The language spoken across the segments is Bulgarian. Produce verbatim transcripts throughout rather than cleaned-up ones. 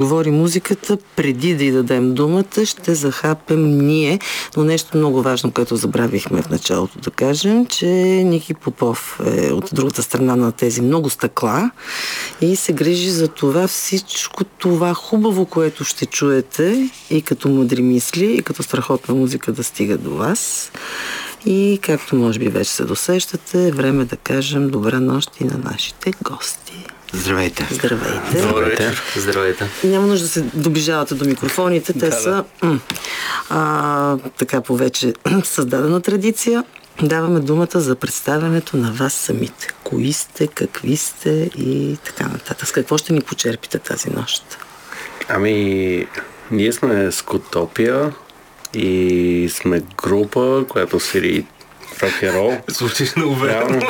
говори музиката, преди да й дадем думата, ще захапем ние. Но нещо много важно, което забравихме в началото да кажем, че Ники Попов е от другата страна на тези много стъкла и се грижи за това всичко това хубаво, което ще чуете и като мъдри мисли, и като страхотна музика да стига до вас. И както може би вече се досещате, е време да кажем добра нощ и на нашите гости. Здравейте. Здравейте. Здравейте. Здравейте. Няма нужда да се доближавате до микрофоните. Те да, са да. А, така по вече създадена традиция. Даваме думата за представянето на вас самите. Кои сте, какви сте и така нататък. С какво ще ни почерпите тази нощ? Ами, ние сме Scotopia и сме група, която свири рок-н-рол. Звучиш неуверено.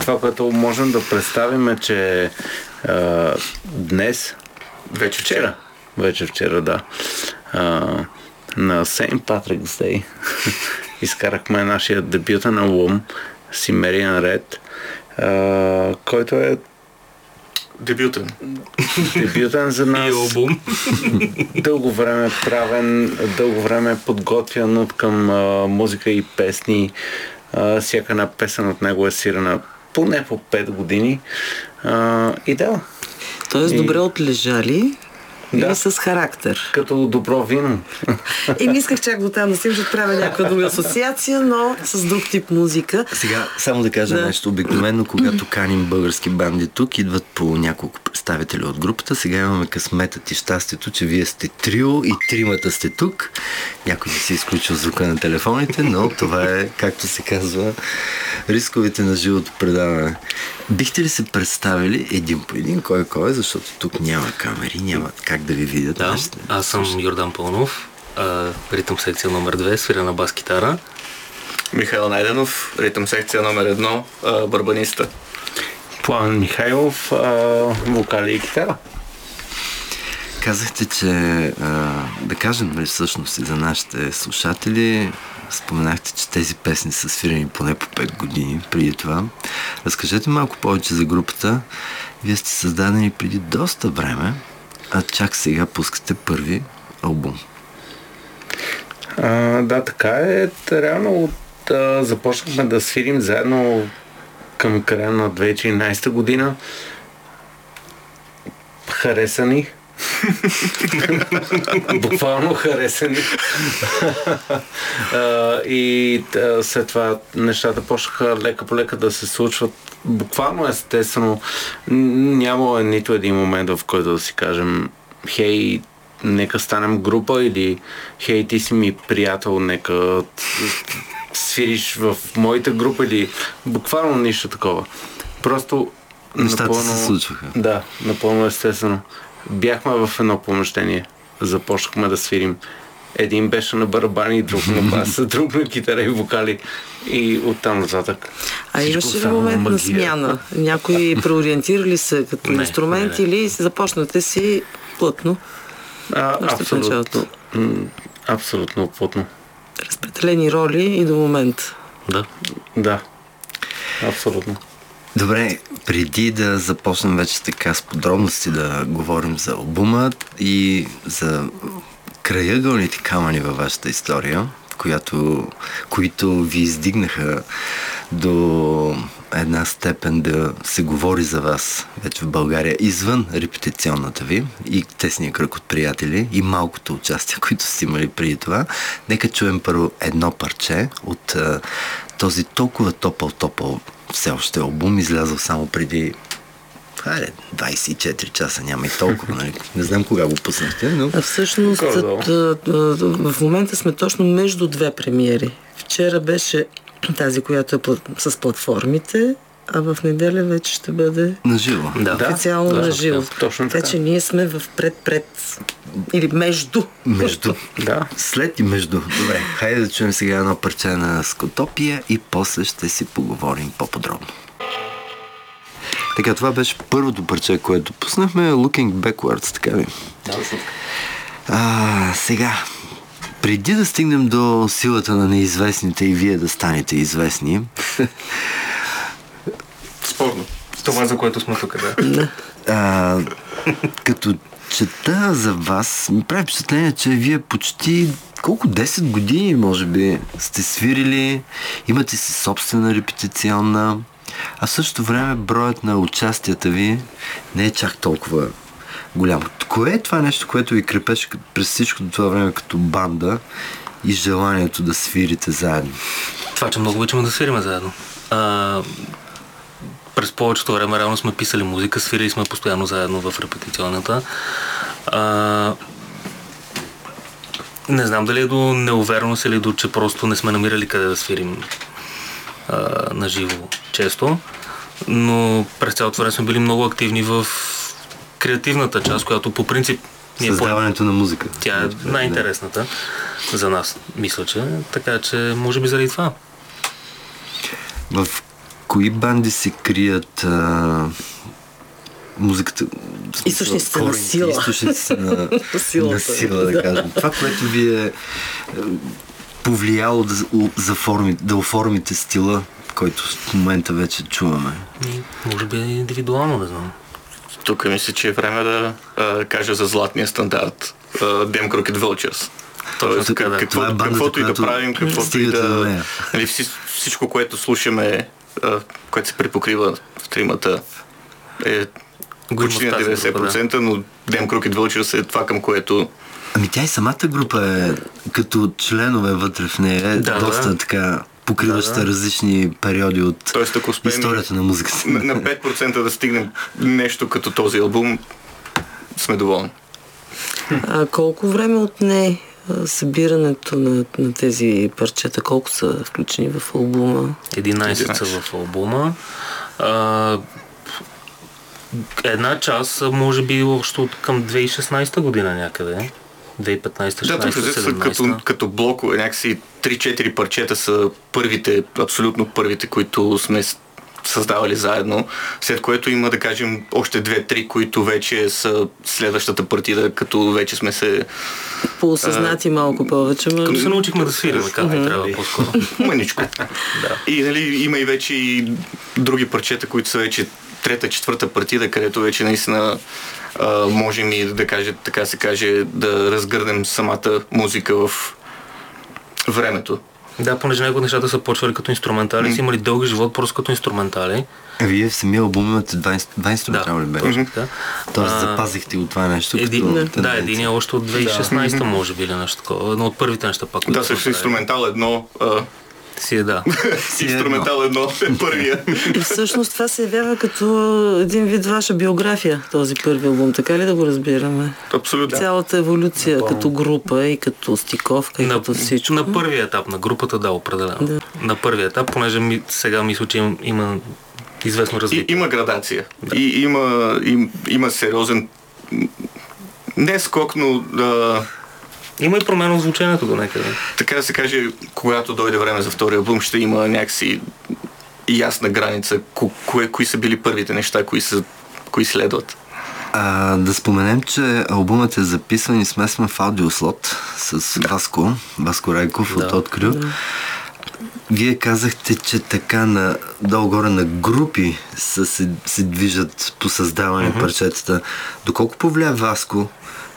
Това, което можем да представим е, че а, днес, вече вчера, вече вчера, да, а, на Saint Patrick's Day изкарахме нашия дебютен албум Cimmerian Red, а, който е Дебютен. Дебютен за нас. И албум. Дълго време правен, дълго време подготвен от към а, музика и песни. А, всяка една песен от него е сирана поне по пет години. А, и да. Тоест и... добре отлежали. Да. Или с характер. Като добро вино. И не исках чак до там да си правя някаква друга асоциация, но с друг тип музика. Сега, само да кажа да. нещо. Обикновено, когато каним български банди тук, идват по няколко представители от групата. Сега имаме късметът и щастието, че вие сте трио и тримата сте тук. Някой не си изключил звука на телефоните, но това е, както се казва, рисковете на живото предаване. Бихте ли се представили един по един, кой кой, защото тук няма камери, няма как да ви видят. Да, аз, аз съм Йордан Пълнов, ритъм секция номер две, свиря на бас-китара. Михайл Найденов, ритъм секция номер едно, барбаниста. План Михайлов, вокали и китара. Казахте, че да кажем всъщност и за нашите слушатели, споменахте, че тези песни са свирени поне по пет години преди това. Разкажете малко повече за групата. Вие сте създадени преди доста време, а чак сега пускате първи албум. А, да, така е. Реално от, а, започнахме да свирим заедно към края на две хиляди и четиринадесета година. Харесани. Буквално харесани. uh, и uh, след това нещата почнаха лека по лека да се случват. Буквално естествено няма нито един момент, в който да си кажем хей, нека станем група или хей, ти си ми приятел, нека свириш в моята група или буквално нищо такова. Просто нещата напълно, се случваха. Да, напълно естествено. Бяхме в едно помещение, започнахме да свирим. Един беше на барабани, друг на баса, друг на китара и вокали и оттам нататък. А имаше ли момент на смяна? Някои преориентирали се като не, инструмент не, не. Или започнате си плътно? А, абсолютно, абсолютно плътно. Разпределени роли и до момента. Да. Да, абсолютно. Добре, преди да започнем вече така с подробности да говорим за албума и за краягълните камъни във вашата история, която, които ви издигнаха до една степен да се говори за вас вече в България, извън репетиционната ви и тесния кръг от приятели и малкото участие, които сте имали преди това. Нека чуем първо едно парче от а, този толкова топъл-топъл все още албум, излязъл само преди хайде, двадесет и четири часа, няма и толкова, нали? Не знам кога го пуснахте, но... А всъщност в момента сме точно между две премиери. Вчера беше тази, която е с платформите, а в неделя вече ще бъде... Наживо. Да. Официално да, наживо. Точно така. Така че ние сме в пред-пред или между. Между. Да. След и между. Добре, хайде да чуем сега едно парче на Scotopia и после ще си поговорим по-подробно. Така, това беше първото парче, което пуснахме, Looking Backwards, така ли? Да, а, сега, преди да стигнем до силата на неизвестните и вие да станете известни... Спорно. Това, за което сме тук, да. А, Като чета за вас, ми прави впечатление, че вие почти колко десет години, може би, сте свирили, имате си собствена репетиционна, а в същото време броят на участията ви не е чак толкова голям. Кое е това нещо, което ви крепеше през всичко до това време като банда и желанието да свирите заедно? Това, че много обичаме да свириме заедно. А, през повечето време реално сме писали музика, свирили сме постоянно заедно в репетиционната. А, не знам дали е до неувереност или до, че просто не сме намирали къде да свирим а, наживо често, но през цялото време сме били много активни в креативната част, която по принцип ние създаването на музика. Тя е най-интересната да. За нас, мисля, че. Така че, може би заради това. В кои банди се крият а, музиката? Източниците на сила. Източниците на, на сила, да кажем. Това, което ви е повлияло да, за форми, да оформите стила, който в момента вече чуваме. И, може би индивидуално, не знам. Тук мисля, че е време да а, кажа за златния стандарт Damn Crooked Vultures. Тоест, как, какво, е банда, каквото и да правим, каквото и да... Нали, всичко, което слушаме, а, което се припокрива в тримата, е почти на деветдесет процента, да. Но Damn Crooked Vultures е това, към което... Ами тя и самата група е, като членове вътре в нея, е да, доста да. Така... покриваща да, да. Различни периоди от тоест, ако успеем, историята на музиката. На, на пет процента да стигнем нещо като този албум, сме доволни. А колко време отне събирането на, на тези парчета? Колко са включени в албума? единайсет са в албума. А, една част, може би, общо към две хиляди и шестнайсета година някъде. две хиляди и петнайсета, шестнайсета, да, това като, като блокове, някакси три-четири парчета са първите, абсолютно първите, които сме създавали заедно, след което има, да кажем, още две-три, които вече са следващата партида, като вече сме се... Поосъзнати а, малко повече, ме... Като се научихме да свирим, как не трябва по-скоро. Мъничко. Да. И, нали, има и вече и други парчета, които са вече трета-четвърта партида, където вече наистина а, можем и да каже, така се каже, да разгърнем самата музика в времето. Да, понеже някои нещата са почвали като инструментали, mm. са имали дълги живот просто като инструментали. Вие в самия албум имате двайсет инструментали бе. Mm-hmm. Тоест а, запазихте от това нещо. Еди, като... Да, да един е още от две хиляди и шестнайсета mm-hmm. може би или нещо такова, но от първите неща пак. Да, също инструментал едно... А... Си е, да. Си инструментал едно е първия. И всъщност това се явява като един вид ваша биография, този първи албум. Така ли да го разбираме? Абсолютно. Цялата еволюция напълно. Като група и като стиковка и на, като всичко. На първия етап на групата, да, определено. Да. На първия етап, понеже ми, сега мисля, че им, има известно развитие. И, има градация. Да. И има, им, има сериозен... Не скок, но... Да... Има и промяна в звучението до някъде. Така да се каже, когато дойде време за втория албум, ще има някакси ясна граница, ко- кое, кои са били първите неща, кои, са, кои следват. А, да споменем, че албумът е записан и смесван в Аудиослот с Васко, Васко Райков да. От Открио. Да. Вие казахте, че така на, долу-горе на групи са, се, се движат по създаване mm-hmm. парчетата. Доколко повлия Васко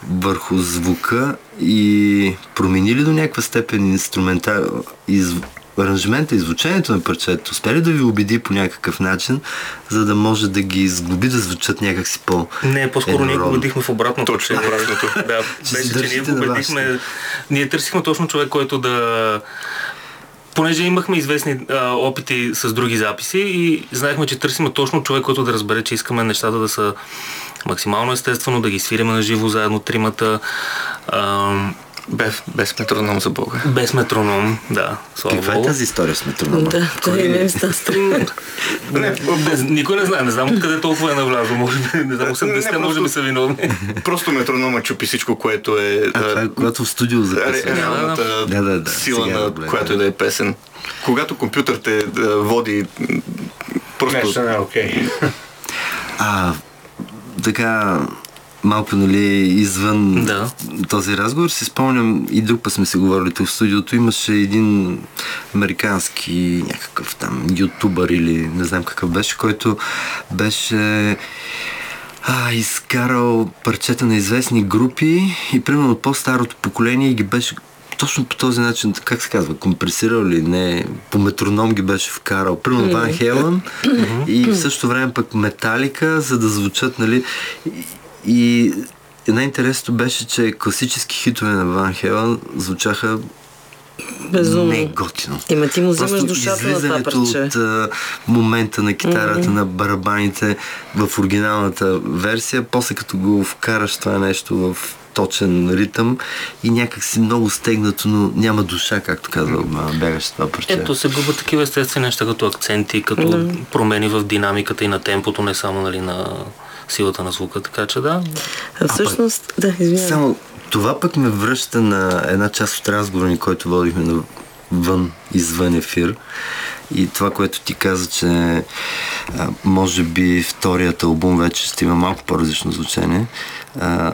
върху звука и промени ли до някаква степен инструмента, из, аранжмента и звучението на парчето? Успя ли да ви убеди по някакъв начин, за да може да ги изглоби, да звучат някакси по... Не, по-скоро ние го убедихме в обратното. Точно в обратното. Да, беше, че ние го убедихме... Ние търсихме точно човек, който да... Понеже имахме известни а, опити с други записи и знаехме, че търсим точно човек, който да разбере, че искаме нещата да са максимално естествено, да ги свириме на живо заедно тримата. А, без, без метроном за Бога. Без метроном, да. Слава Богу. Каква е тази история с метронома? Да, той е инстастрин. Никой не знае, не знам откъде толкова е навлязло. Може би, не знам, осемдесетте може би са виновни. Просто метронома чупи всичко, което е... Когато в студио записва. Реалната сила на която и да е песен. Когато компютър те води... Нещо не е окей. А... Така... Малко, нали, извън да. Този разговор, си спомням и друг път сме се говорили тук в студиото, имаше един американски някакъв там ютубър или не знам какъв беше, който беше а, изкарал парчета на известни групи и примерно от по-старото поколение ги беше точно по този начин, как се казва, компресирал ли, не, по метроном ги беше вкарал. Примерно Ван mm-hmm. Хелън mm-hmm. и в същото време пък Металика, за да звучат, нали, и най-интересното беше, че класически хитове на Ван Хелън звучаха безумно. Не готино. Има ти му взимаш душата на това парче. Излизането от момента на китарата, mm-hmm. на барабаните в оригиналната версия, после като го вкараш това нещо в точен ритъм и някак си много стегнато, но няма душа, както казал бягаш това парче. Ето се губят такива естествени неща, като акценти, като mm-hmm. промени в динамиката и на темпото, не само, нали, на силата на звука, така че да. А всъщност, а пък, да, извинявам. Само това пък ме връща на една част от разговора ни, който водихме вън, извън ефир. И това, което ти каза, че а, може би вторият албум вече ще има малко по-различно звучение. А,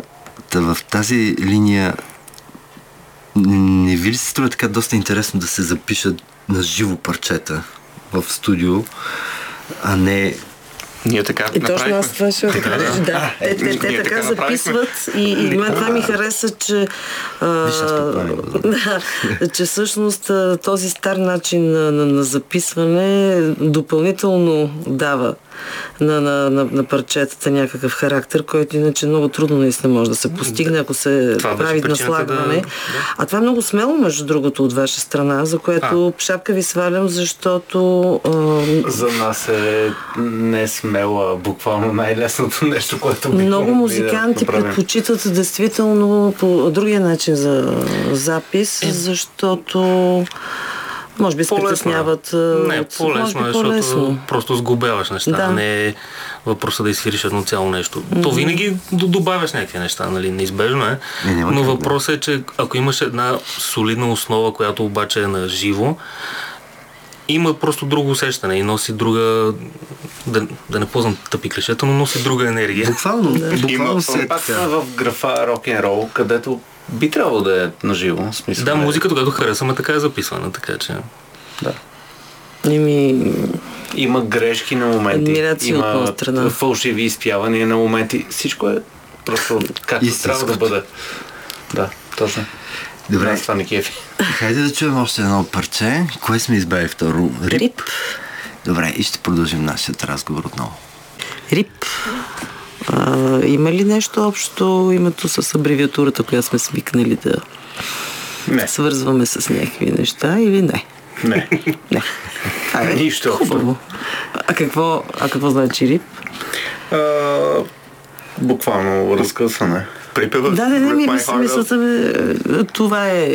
та в тази линия не ви ли се струва така доста интересно да се запишат на живо парчета в студио, а не... Ние така и направихме. Точно аз това ще отгадеш, да. да. Те, те, те така, така записват и, и мен това ми хареса, че а, Виж, да, че всъщност този стар начин на, на, на записване допълнително дава на, на, на, на парчетата някакъв характер, който иначе много трудно наистина може да се постигне, да. Ако се това прави наслагване. Да, да. А това е много смело, между другото, от ваша страна, за което а. шапка ви свалям, защото... А... За нас е не смела, буквално най-лесното нещо, което бихме... Много музиканти да предпочитат действително по другия начин за запис, защото... Може би се притесняват... Не, по-лесно, би, защото по-лесно. Просто сгубяваш неща. Да. Не е въпроса да изфириш едно цяло нещо. Mm-hmm. То винаги добавяш някакви неща, нали, неизбежно е. Не, не, но въпросът е, че ако имаш една солидна основа, която обаче е на живо, има просто друго усещане и носи друга... Да, да не ползвам тъпи клишета, но носи друга енергия. Буквално, да. Буквално се така. В графа рок-н-рол, където би трябвало да е наживо. Смисъл, да, музиката, когато харесваме, така е записвана, така че... Да. Ими... Има грешки на моменти, адмирация има фалшиви изпявания на моменти. Всичко е просто както истинското трябва да бъде. Да, точно. Добре. Да, това не кефи. Хайде да чуем още едно парче. Кое сме избрали второ? Рип. Рип. Добре, и ще продължим нашия разговор отново. Рип. А, има ли нещо общо името с абревиатурата, която сме свикнали да не. свързваме с някакви неща или не? Не. не. Абе, нищо. Хубаво. А какво, а какво значи рип? А, буквално разкъсване. Припева. Да, не, не ми мисля, мисълта ми, това е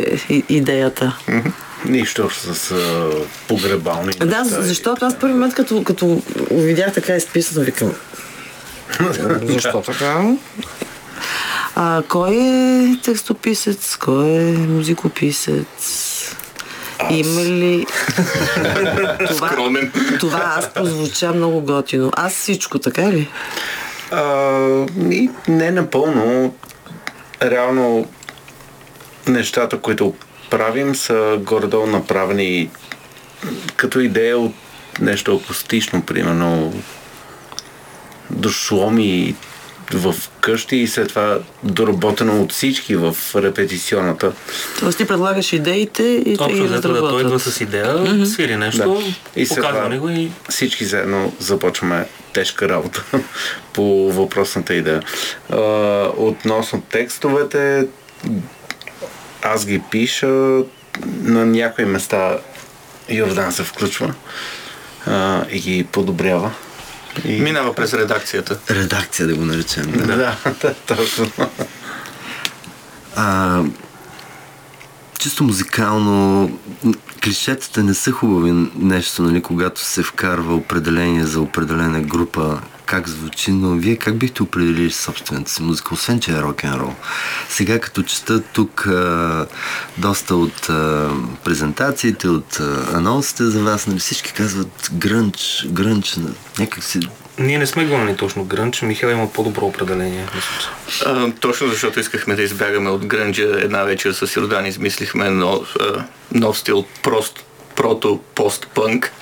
идеята. Mm-hmm. Нищо с а, погребални неща. Да, защото аз първи момент, като, като видях така изписано, викам... Защо така? А, кой е текстописец? Кой е музикописец? Аз. Има ли... това, скромен. Това аз прозвуча много готино. Аз всичко, така ли? А, и не напълно. Реално нещата, които правим, са горе-долу направени като идея от нещо акустично, примерно дошло ми в къщи и след това доработено от всички в репетиционната. Тоест ти предлагаш идеите и те ги разработват. Да, той идва с идея, mm-hmm. свири нещо, да. Показваме го и... Всички заедно започваме тежка работа по въпросната идея. А, относно текстовете, аз ги пиша, на някои места Йордан се включва а, и ги подобрява. И... Минава през редакцията. Редакция да го наречем. Да, да, да точно. А, чисто музикално, клишетата не са хубави нещо, нали, когато се вкарва определение за определена група, как звучи, но вие как бихте определили собствената си музика, освен че е рок-н-рол? Сега като чета тук а, доста от а, презентациите, от а, анонсите за вас, нали, всички казват грънч, грънч, някак си... Ние не сме гонени точно грънч, Михаил има по-добро определение. А, точно защото искахме да избягаме от грънджа, една вечер с Йордан измислихме нов, нов стил, прост, прото, пост-пънк.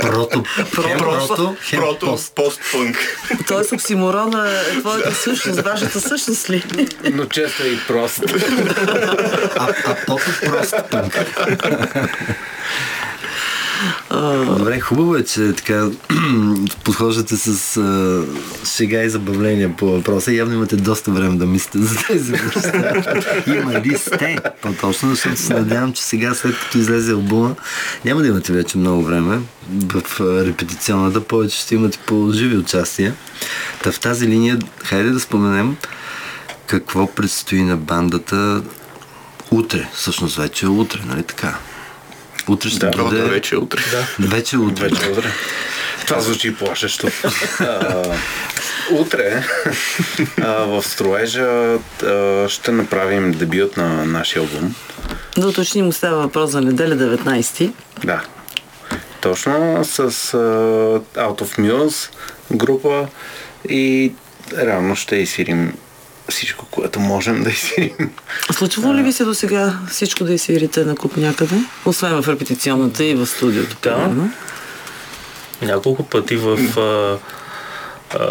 Прото. Прото. Прото. Постпънк. Тоест оксиморона е твоята същност, вашата същност ли? Но често е и прост. А по-простпънк. Добре, хубаво е, че така подхождате с а, шега и забавления по въпроса. Явно имате доста време да мислите за тези неща. Има ли сте по-точно, защото се надявам, че сега, след като излезе албума, няма да имате вече много време в репетиционната, повече ще имате по-живи участия. Та в тази линия, хайде да споменем какво предстои на бандата утре. Всъщност вече е утре, нали така? Утре ще да, бъде... Да, вече е утре. Да. Вече е утре. Вече е утре. Това звучи плашещо. uh, утре uh, в Строежа uh, ще направим дебют на нашия албум. Да уточним, остава въпрос за неделя деветнайсети. Да. Точно с uh, Out of Muse група и реално ще изсвирим всичко, което можем да изсвирим. Случвало ли ви се до сега всичко да изсвирите на куп някъде? Освен в репетиционната и в студиото. Да. Правилно? Няколко пъти в... А, а...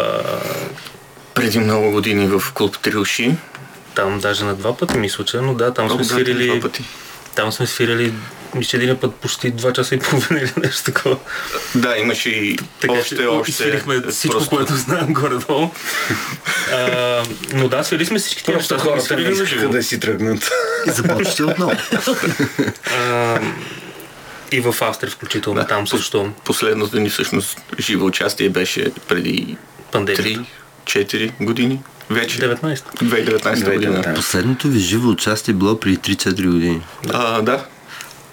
преди много години в клуб Триуши. Там даже на два пъти мисля, че, но да, там сме свирили... Там сме свирили... Мисля, един път почти два часа и половина или нещо такова. Да, имаше и така, още, още... свирихме всичко, просто... което знаем горе-долу. А, но да, свирили сме всичките неща. Просто хората не искаха да си тръгнат. И започвате отново. А, и в Австрия включително, да, там също. Последното ни всъщност живо участие беше преди пандемията. три-четири години. Вече. деветнайсета. две хиляди и деветнайсета година. Последното ви живо участие било преди три-четири години. А, да.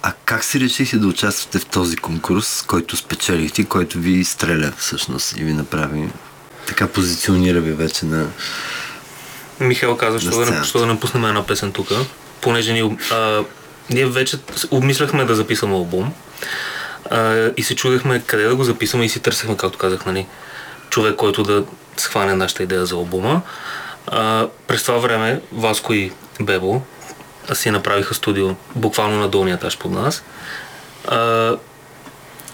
А как си решихте да участвате в този конкурс, който спечелихте, който ви стреля всъщност и ви направи, така позиционира ви вече на Михаил каза, на що, да, що да напуснем една песен тук, понеже ни, а, ние вече обмисляхме да записаме албум а, и се чудехме къде да го записаме и си търсехме, както казах, нали, човек, който да схване нашата идея за албума. А, през това време Васко и Бебо си направиха студио буквално на долния етаж под нас. А,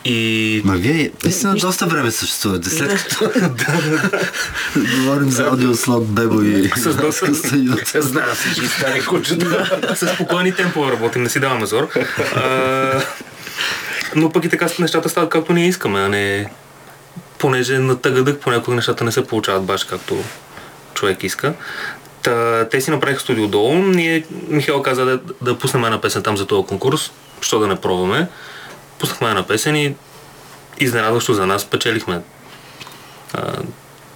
и... Ма вие наистина доста време съществувате, след като говорим за Аудиослот, Бебо и Васко студио. Знаем всички стари кучета. С спокойни темпове работим, не си даваме зор. А, но пък и така нещата стават както ние искаме, а не... Понеже на тъгъдък понякога нещата не се получават баш както човек иска. Те си направиха студио долу. Ние, Михаил каза да, да пуснем една песен там за този конкурс, що да не пробваме. Пуснахме една песен и изненадващо за нас печелихме. А,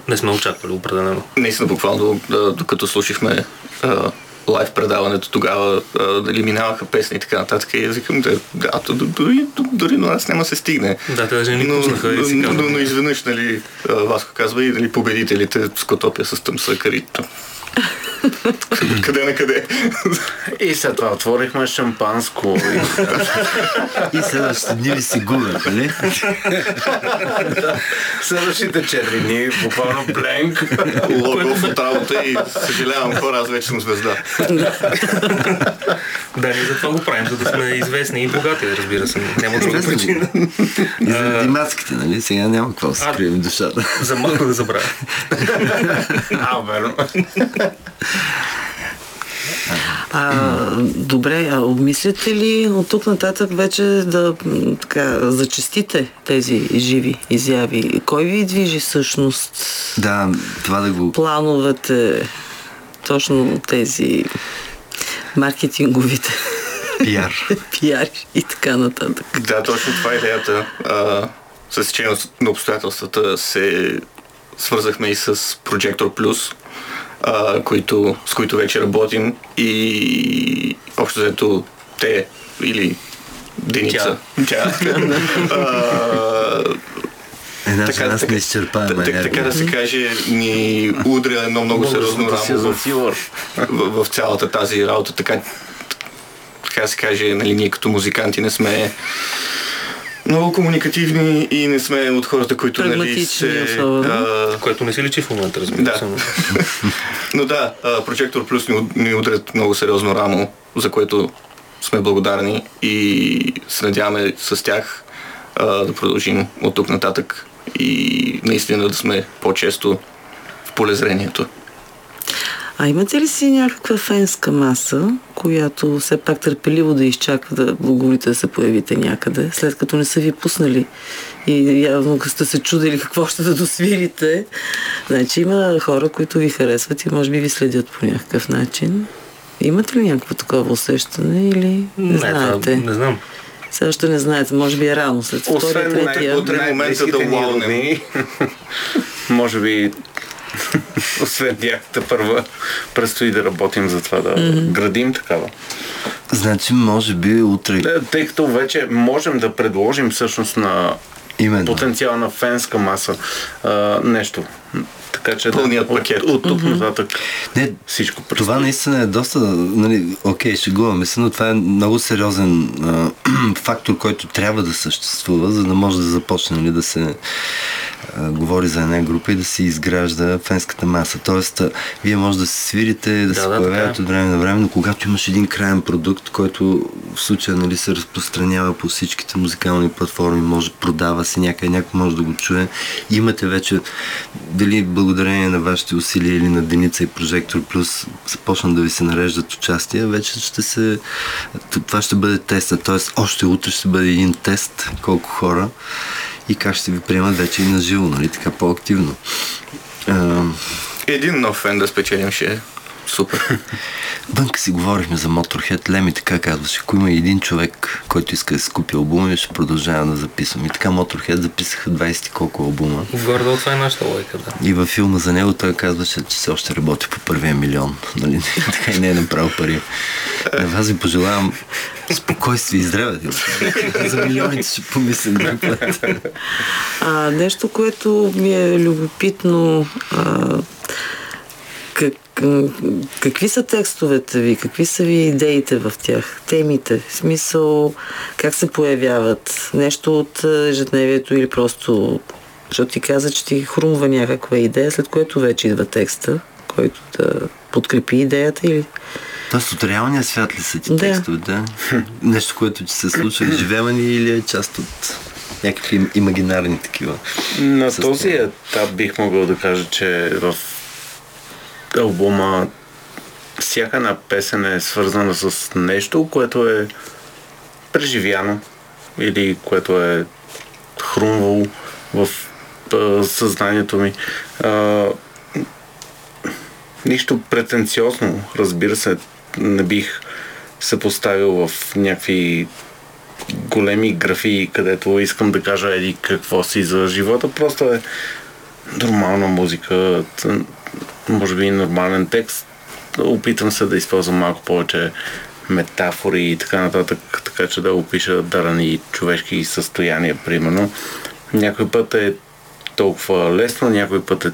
не сме очаквали определено. Наистина, буквално, докато слушахме а, лайв предаването тогава, а, дали минаваха песни и така нататък, и викам, да, да, дори, дори до нас няма се стигне. Да, те даже ни пуснаха и си казваме. Но изведнъж, нали, Васко казва и дали победителите Scotopia с Thumbsucker и къде на къде. И след това отворихме шампанско. И следващите дни ви си губят, нали? Следващите четири дни, буквално бленк. Логов от работа и съжалявам хора, аз вече съм звезда. Да, ние за това го правим, за да сме известни и богати, разбира се. Няма друга причина. И за димацките, нали? Сега няма какво се скрием в душата. За малко да забравя. А, верно. А, добре, а обмисляте ли от тук нататък вече да така, зачестите тези живи изяви? Кой ви движи всъщност? Да, това да го... Плановете, точно тези маркетинговите. Пиар. Пиар и така нататък. Да, точно това е идеята. А, със течение на обстоятелствата се свързахме и с Projector Plus, Uh, които, с които вече работим и общо взето те или Деница. uh, Една така, нас така, не изчерпаваме. Така, така да се каже, ни удря едно много сериозно рамо в, в, в цялата тази работа. Така, така да се каже, нали, ние като музиканти не сме много комуникативни и не сме от хората, които нали се... А... Което не се личи в момента, разбира да. Но да, Projector Plus ни удрят много сериозно рамо, за което сме благодарни и се надяваме с тях а, да продължим от тук нататък и наистина да сме по-често в полезрението. А имате ли си някаква фенска маса, която все пак търпеливо да изчака да благоволите да се появите някъде, след като не са ви пуснали и явно сте се чудили какво ще да досвирите? Значи има хора, които ви харесват и може би ви следят по някакъв начин. Имате ли някакво такова усещане или не, не знаете? Не, не знам. Все още не знаете, може би е рано след втория, третия. Освен най-близките да ни родни, може би освен няката първа, предстои да работим за това, да mm-hmm. градим такава. Значи, може би утре. Да, тъй като вече можем да предложим всъщност на Именно. потенциална фенска маса а, нещо. Така че пълният да, пакет. От, от тук mm-hmm. нататък не, всичко предстои. Това наистина е доста, нали, окей, шегуваме се, но това е много сериозен а, фактор, който трябва да съществува, за да може да започне, нали, да се говори за една група и да се изгражда фенската маса. Тоест, вие може да се свирите, да, да се да, появявате от време на време, но когато имаш един краен продукт, който в случая, нали, се разпространява по всичките музикални платформи, може продава се някъде, някой може да го чуе. Имате вече, дали благодарение на вашите усилия или на Деница и Projector Plus, започна да ви се нареждат участия, вече ще се... Това ще бъде теста. Тоест, още утре ще бъде един тест, колко хора и как ще ви приемат вече и на живо, нали, така по-активно. А... Един нов фен да спечелим ще е супер. Вънка си говорихме за Motörhead, Леми така казваше, ако има един човек, който иска да си купи албума, ще продължава да записвам. И така Motörhead записаха двайсет колко албума. Гордо, това е нашата логика, да. И във филма за него той казваше, че се още работи по първия милион. Нали? Така и не е направил пари. На вас ви пожелавам спокойствие и здраве. За милионите ще помисля друг път. А, нещо, което ми е любопитно, а, как Какви са текстовете ви? Какви са ви идеите в тях? Темите? В смисъл, как се появяват? Нещо от ежедневието или просто... Защото ти каза, че ти хрумва някаква идея, след което вече идва текста, който да подкрепи идеята или... Тоест от реалния свят ли са ти да. текстовете? Нещо, което че се случва в живеене или е част от някакви имагинарни такива? На състояния. Този етап бих могъл да кажа, че в албума всяка една песен е свързана с нещо, което е преживяно или което е хрумвало в а, съзнанието ми. А, нищо претенциозно, разбира се, не бих се поставил в някакви големи графии, където искам да кажа еди какво си за живота, просто е нормална музика, може би нормален текст. Опитвам се да използвам малко повече метафори и така нататък, така че да опиша дарани човешки състояния, примерно. Някой път е толкова лесно, някой път е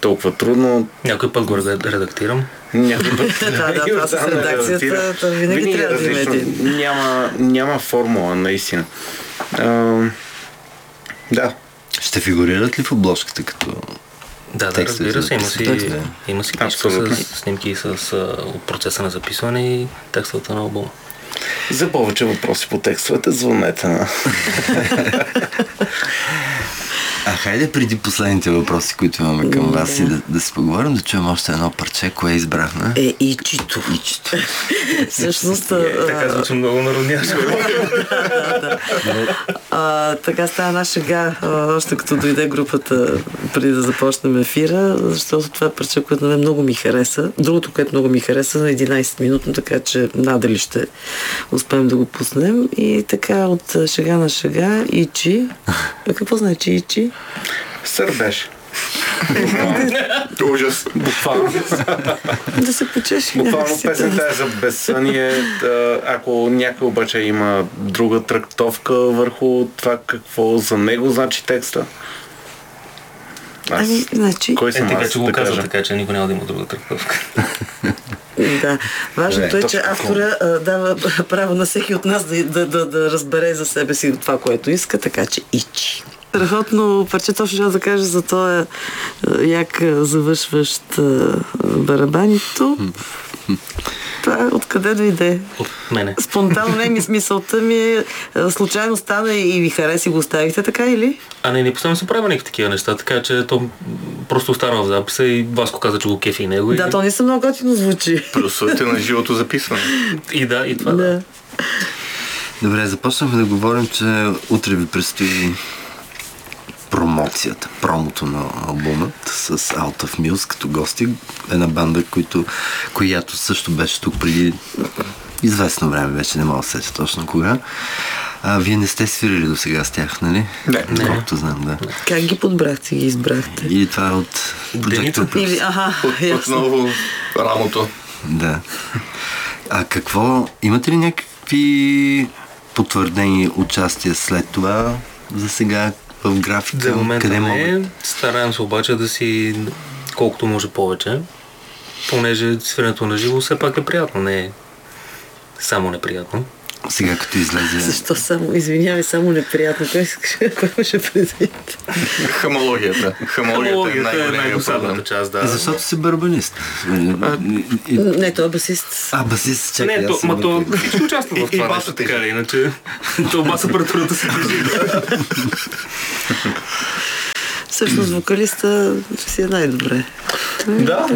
толкова трудно. Някой път го редактирам. Някой път редактирам. Винаги трябва да има. Няма формула, наистина. Да. Ще фигурират ли в обложката като... Да, да, разбира се, има си, да. има си книжка с снимки с от процеса на записване и текстовата на албума. За повече въпроси по текстовете, звънете на... А хайде преди последните въпроси, които имаме към вас, да. и да, да се поговорим, да чуем още едно парче, кое избрахме. Е, и чито. И чито. Всъщност... Така звучи много народняшко. Да, да. Така става една шега, още като дойде групата, преди да започнем ефира, защото това парче, което на мен много ми хареса. Другото, което много ми хареса, на единайсет минутно, така че надали ще успеем да го пуснем. И така от шега на шега, Ичи. А какво значи Ичи? Сърбеш. Ужас. Буквално. Да се почеши. Буквално песента е за безсъние. Ако някой обаче има друга трактовка върху това какво за него значи текста. Аз, ами, значи... Кой съм е, така, аз, че го да казвам, така че никой няма да има друга трактовка. Да. Важното е, че автора а, дава право на всеки от нас да, да, да, да разбере за себе си това, което иска, така че Ичи. Страхотно парче, точно ще да кажа за този як завършващ барабанито. Това откъде дойде? От мене. Спонтанно не ми смисълта ми случайно стана и ви хареси, го оставихте така или? А не, не постоянно се правя някакви такива неща, така че то просто остана в записа и Васко каза, че го кефи и него. Да, и... то не са много готино звучи. Плюсовете на живото записване. И да, и това да. да. Добре, започнахме да говорим, че утре ви предстои промоцията, промото на албумът с Out of Muse като гости. Една банда, които, която също беше тук преди известно време, вече не мога да сетя точно кога. А, вие не сте свирили до сега с тях, нали? Не. Колкото знам, да. Как ги подбрахте, ги избрахте? Или това е от Projector Plus? Аха, от, ясно. Отново рамото. Да. А какво, имате ли някакви потвърдени участия след това за сега? В графика, за момента къде не могат? Стараем се обаче да си колкото може повече, понеже свирането на живо все пак е приятно, не е само неприятно. Сега като излезе... Защо само, извинявай, само неприятно, той ще предвид. Хамологията. Хамологията е най-голямата част, да. Защото си барабанист. Не, той е басист. А, басист, чакай. Не, ма то всичко участва в това нещо, така или иначе. То баса апаратурата се движи. Всъщност вокалиста си е най-добре. Да.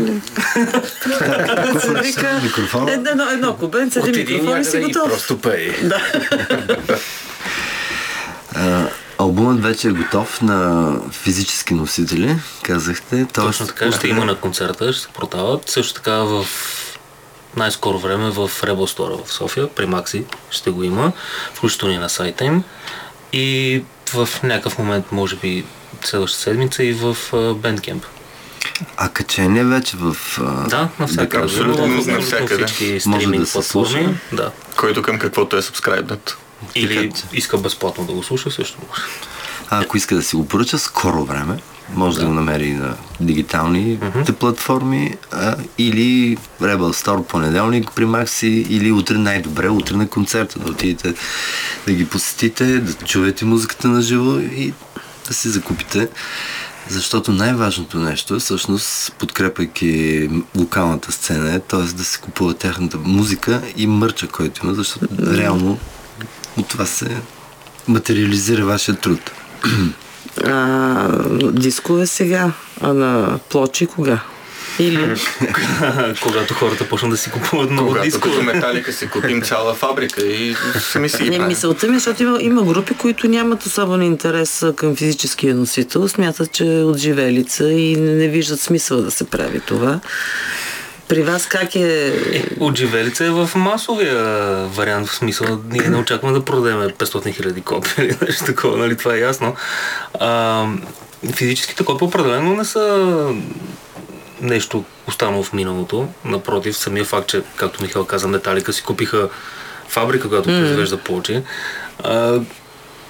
Едно кубенце, един микрофон и си готов. И просто пей. Албумът вече е готов на физически носители, казахте. Точно така, ще има на концерта, ще се продават. Също така в най-скоро време в Rebel Store в София, при Макси ще го има, включително и на сайта им. И в някакъв момент, може би, следващата седмица и в Bandcamp. А качене вече в... Да, навсякъде. Абсолютно навсякъде. Всички стриминг да платформи. Да. Който към каквото е субскрайбнат. Или иска безплатно да го слуша, също може. А ако иска да си го поръча, скоро време може да, да го намери на дигиталните mm-hmm. платформи а, или Rebel Store понеделник при Макси, или утре най-добре, утре на концерта да отидете да ги посетите, да чуете музиката на живо и да си закупите, защото най-важното нещо е всъщност, подкрепяйки локалната сцена, е, т.е. да се купува тяхната музика и мърча, който има, защото реално от това се материализира вашия труд. А, дискове сега, а на плочи кога? Или... Когато хората почнат да си купуват много дискове. Когато Металика си купим цяла фабрика и сами си ги правим. Не, мисълта ми, защото има, има групи, които нямат особен интерес към физическия носител, смятат, че е от живелица и не виждат смисъл да се прави това. При вас как е... е от живелица е в масовия вариант, в смисъл ние не очакваме да продадем петстотин хиляди копия или нещо такова, нали, това е ясно. А, физическите копия определено не са... нещо останало в миналото. Напротив, самия факт, че, както Михаил каза, Металика си купиха фабрика, която mm. произвежда плочи,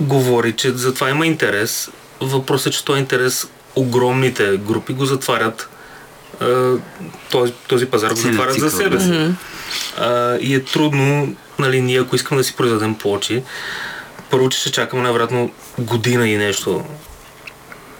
говори, че затова има интерес. Въпросът е, че този интерес огромните групи го затварят, а, този, този пазар го затварят Силицика, за себе си. Mm-hmm. А, и е трудно, нали, ние ако искаме да си произведем плочи, първо, че ще чакаме най-вероятно година и нещо,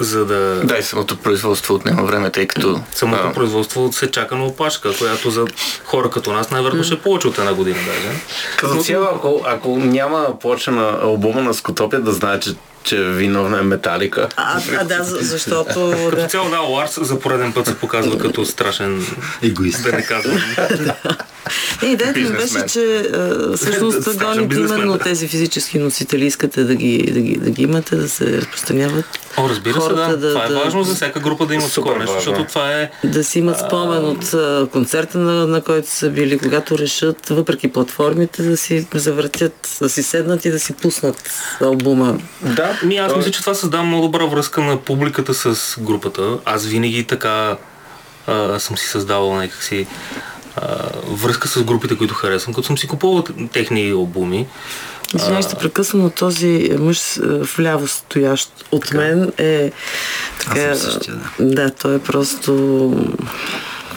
за да... Да, и самото производство отнема време, тъй като... Самото а... производство се чака на опашка, която за хора като нас най-вероятно ще получи от една година даже. Като но... цяло, ако, ако няма плоча на албума на Scotopia, да знае, че, че виновна е Металика. А, а да, защото... Като цяло, да, Ларс за пореден път се показва като страшен... Егоист. Да не казвам. И идеята ми беше, че всъщност гоните именно тези физически носители, искате да ги, да ги, да ги имате, да се разпространяват. О, разбира се, да. Да, това е да, важно за всяка група да имат такова нещо, защото това е... Да си имат спомен а... от концерта, на, на който са били, когато решат, въпреки платформите, да си завъртят, да си седнат и да си пуснат албума. Да, ми аз мисля, че това създава много добра връзка на публиката с групата. Аз винаги така а, съм си създавал някакси връзка с групите, които харесвам, като съм си купувал техни албуми. Извинявай, ще прекъсвам, но този мъж вляво стоящ от така. мен е... Така, аз съм същия, да. Да, той е просто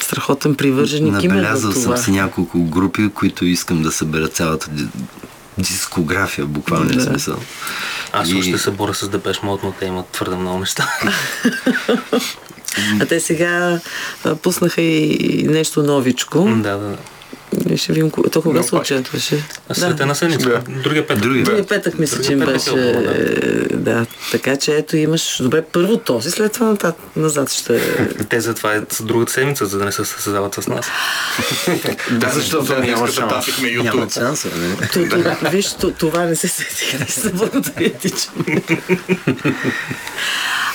страхотен привърженик именно това. Набелязал съм си няколко групи, които искам да събера цялата дискография, буквално да. смисъл. Аз и... още се боря с Depeche Mode, но те имат твърде много неща. А те сега а, пуснаха и нещо новичко. Да, да, да. Ще видим, то кога се отчетваше? Светена седмица, да. Другия петък. Другия, Другия петък мисля, че им беше. Да. да, така че ето имаш, добре, първо този, след това натат, назад ще... Те затова е другата седмица, за да не се състезават с нас. да, защото ние искате тасихме YouTube. Виж, това не се сетих, не се благодаря ти.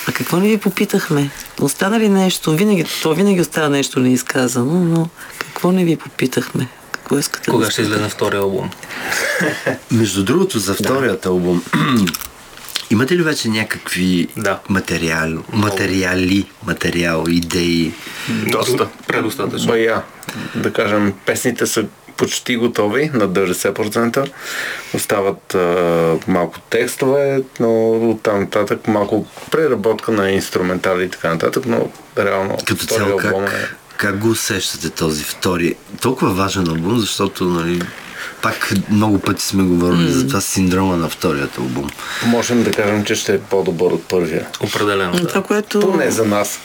А какво не ви попитахме? Остана ли нещо? Винаги, то винаги остава нещо неизказано, но какво не ви попитахме? Какво искате? Кога да ще излезе втория албум? Между другото, за вторият да. албум, имате ли вече някакви да. материали, материали, материал, идеи? Доста. Предостатъчно. Бая. Да кажем, песните са почти готови, на деветдесет процента. Остават а, малко текстове, но оттам нататък малко преработка на инструментали и така нататък, но реално... Като цяло как, е... как го усещате този втори? Толкова важен албум, защото нали, пак много пъти сме говорили mm. за това синдрома на вторият албум. Можем да кажем, че ще е по-добър от първия. Определено, да. Това, което... Поне за нас.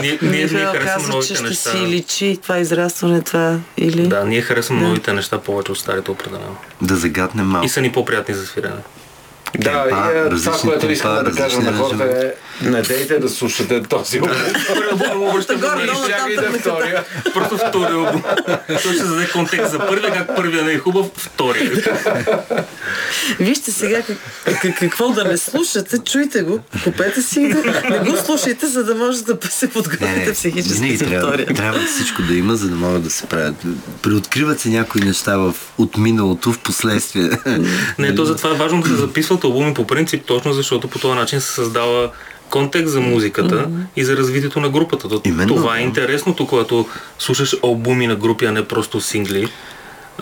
ние ние харесваме новите че неща. Ще си личи това израстване, това или... Да, ние харесваме да. новите неща повече от старите, определено. Да загаднем малко. И са ни по-приятни за свирене. Да, темпа, и това, което искам да кажем на хората е, не дейте да слушате този обум. Изчакайте втория. Просто втория обум. Той ще зададе контекст за първия, как първия не е хубав, втория. Вижте сега какво да не слушате, чуйте го, купете си и не го слушайте, за да може да се подготвите психически за втория. Трябва всичко да има, за да могат да се правят. Преоткриват се някои неща от миналото в последствие. Не, то затова е важно да се записват албуми по принцип, точно защото по този начин се създава контекст за музиката mm-hmm. и за развитието на групата. Именно, това да. е интересното, когато слушаш албуми на групи, а не просто сингли,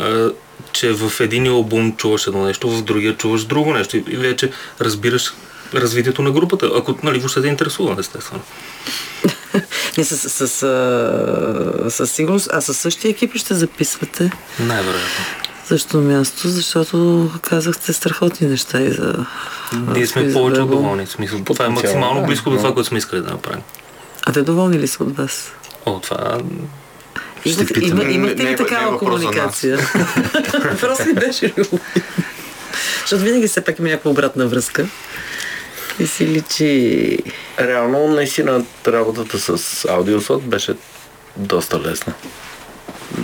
а, че в един албум чуваш едно нещо, в другия чуваш друго нещо и вече разбираш развитието на групата, ако нали, въобще те интересува, естествено. Не, с, с, с, а, със сигурност, а със същия екип ще записвате? Най-вероятно. Също място, защото казахте страхотни неща и за... Ние сме повече от доволни, в смисъл. Това е максимално близко до това, което сме искали да направим. А те доволни ли са от вас? О, това... Ще питам. Имахте ли такава комуникация? Просто ли беше любов? Защото винаги все пак има някаква обратна връзка. И си личи... Реално, наистина, работата с Audioslot беше доста лесна.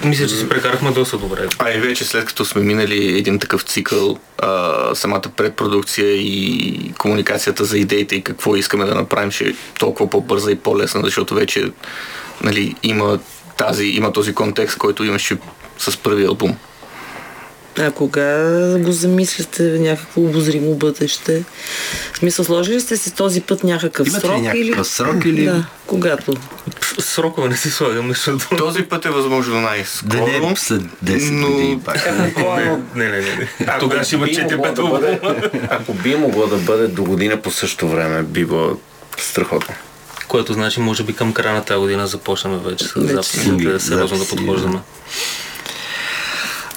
Мисля, че се прекарахме доста добре. А и вече след като сме минали един такъв цикъл, а, самата предпродукция и комуникацията за идеите и какво искаме да направим, ще е толкова по-бърза и по-лесна, защото вече нали, има, тази, има този контекст, който имаше с първия албум. А кога го замисляте някакво обозримо бъдеще? В смисъл, сложили ли сте си този път някакъв имате срок? Имате ли някакъв срок или... Да, когато? Срокове не си слагаме. Този път е възможно най-скоро. Да не е след десет години но... пак. не, не, не, не. Тогава ще има четири-пет години. Ако би могло да бъде до година по същото време, би било страхотно. Което значи, може би към края на тази година започнем вече с записите, сериозно да подхождаме.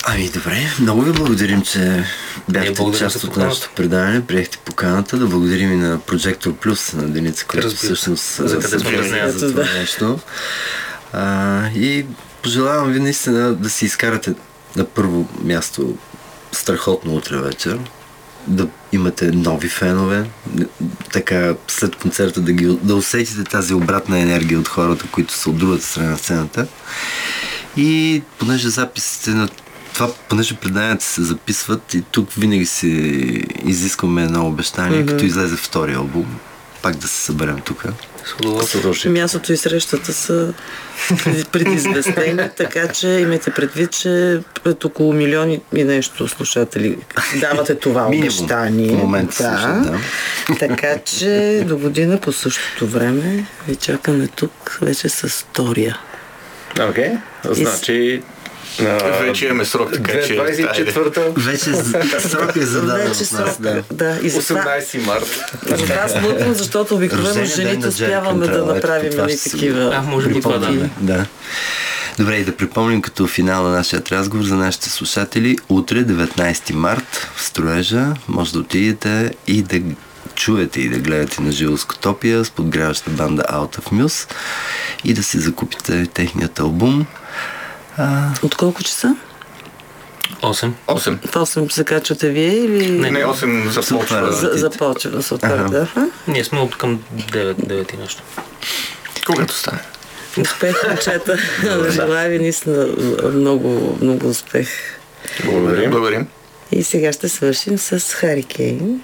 Ами добре, много ви благодарим, че бяхте част от нашето предаване, приехте поканата, да благодарим и на Projector Plus, на Деница, която всъщност събира за това нещо. А, и пожелавам ви наистина да си изкарате на първо място страхотно утре вечер, да имате нови фенове, така след концерта да, ги, да усетите тази обратна енергия от хората, които са от другата страна на сцената. И понеже записите на това, понеже преданията се записват и тук винаги си изискваме едно обещание, mm-hmm. като излезе втори албум, пак да се съберем тук. Мястото и срещата са предизвестени, така че имайте предвид, че пред около милиони и нещо слушатели давате това обещание. В момента слушат, да. Така че до година по същото време ви чакаме тук вече с втория. Окей, okay. значи... No, вече имаме срок, така че... двайсет и четвърта Вече срок е зададен от нас, да. да и осемнайсети март За нас мътно, защото обикновено жените успяваме да направим и такива... А, може би това да. да. Добре, и да припомним като финал на нашия разговор за нашите слушатели. Утре, деветнайсети март, в Строежа, може да отидете и да чуете и да гледате на живо Scotopia с подгряваща банда Out of Muse и да си закупите техният албум. А... От колко часа? осем. осем. осем закачвате вие или... Не, не осем започва. За, започва с параграфа. Ние сме от към девет, девет и нещо. Когато стане. Успех, момчета. Желая ви наистина много, много успех. Благодарим. Благодарим. И сега ще свършим с Харикейн.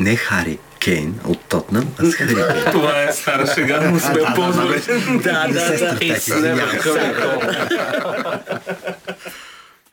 Не Хари Кейн от Тотнам, а с Хари Кейн. Това е стара шега, но сме ползвали. Да, да, да.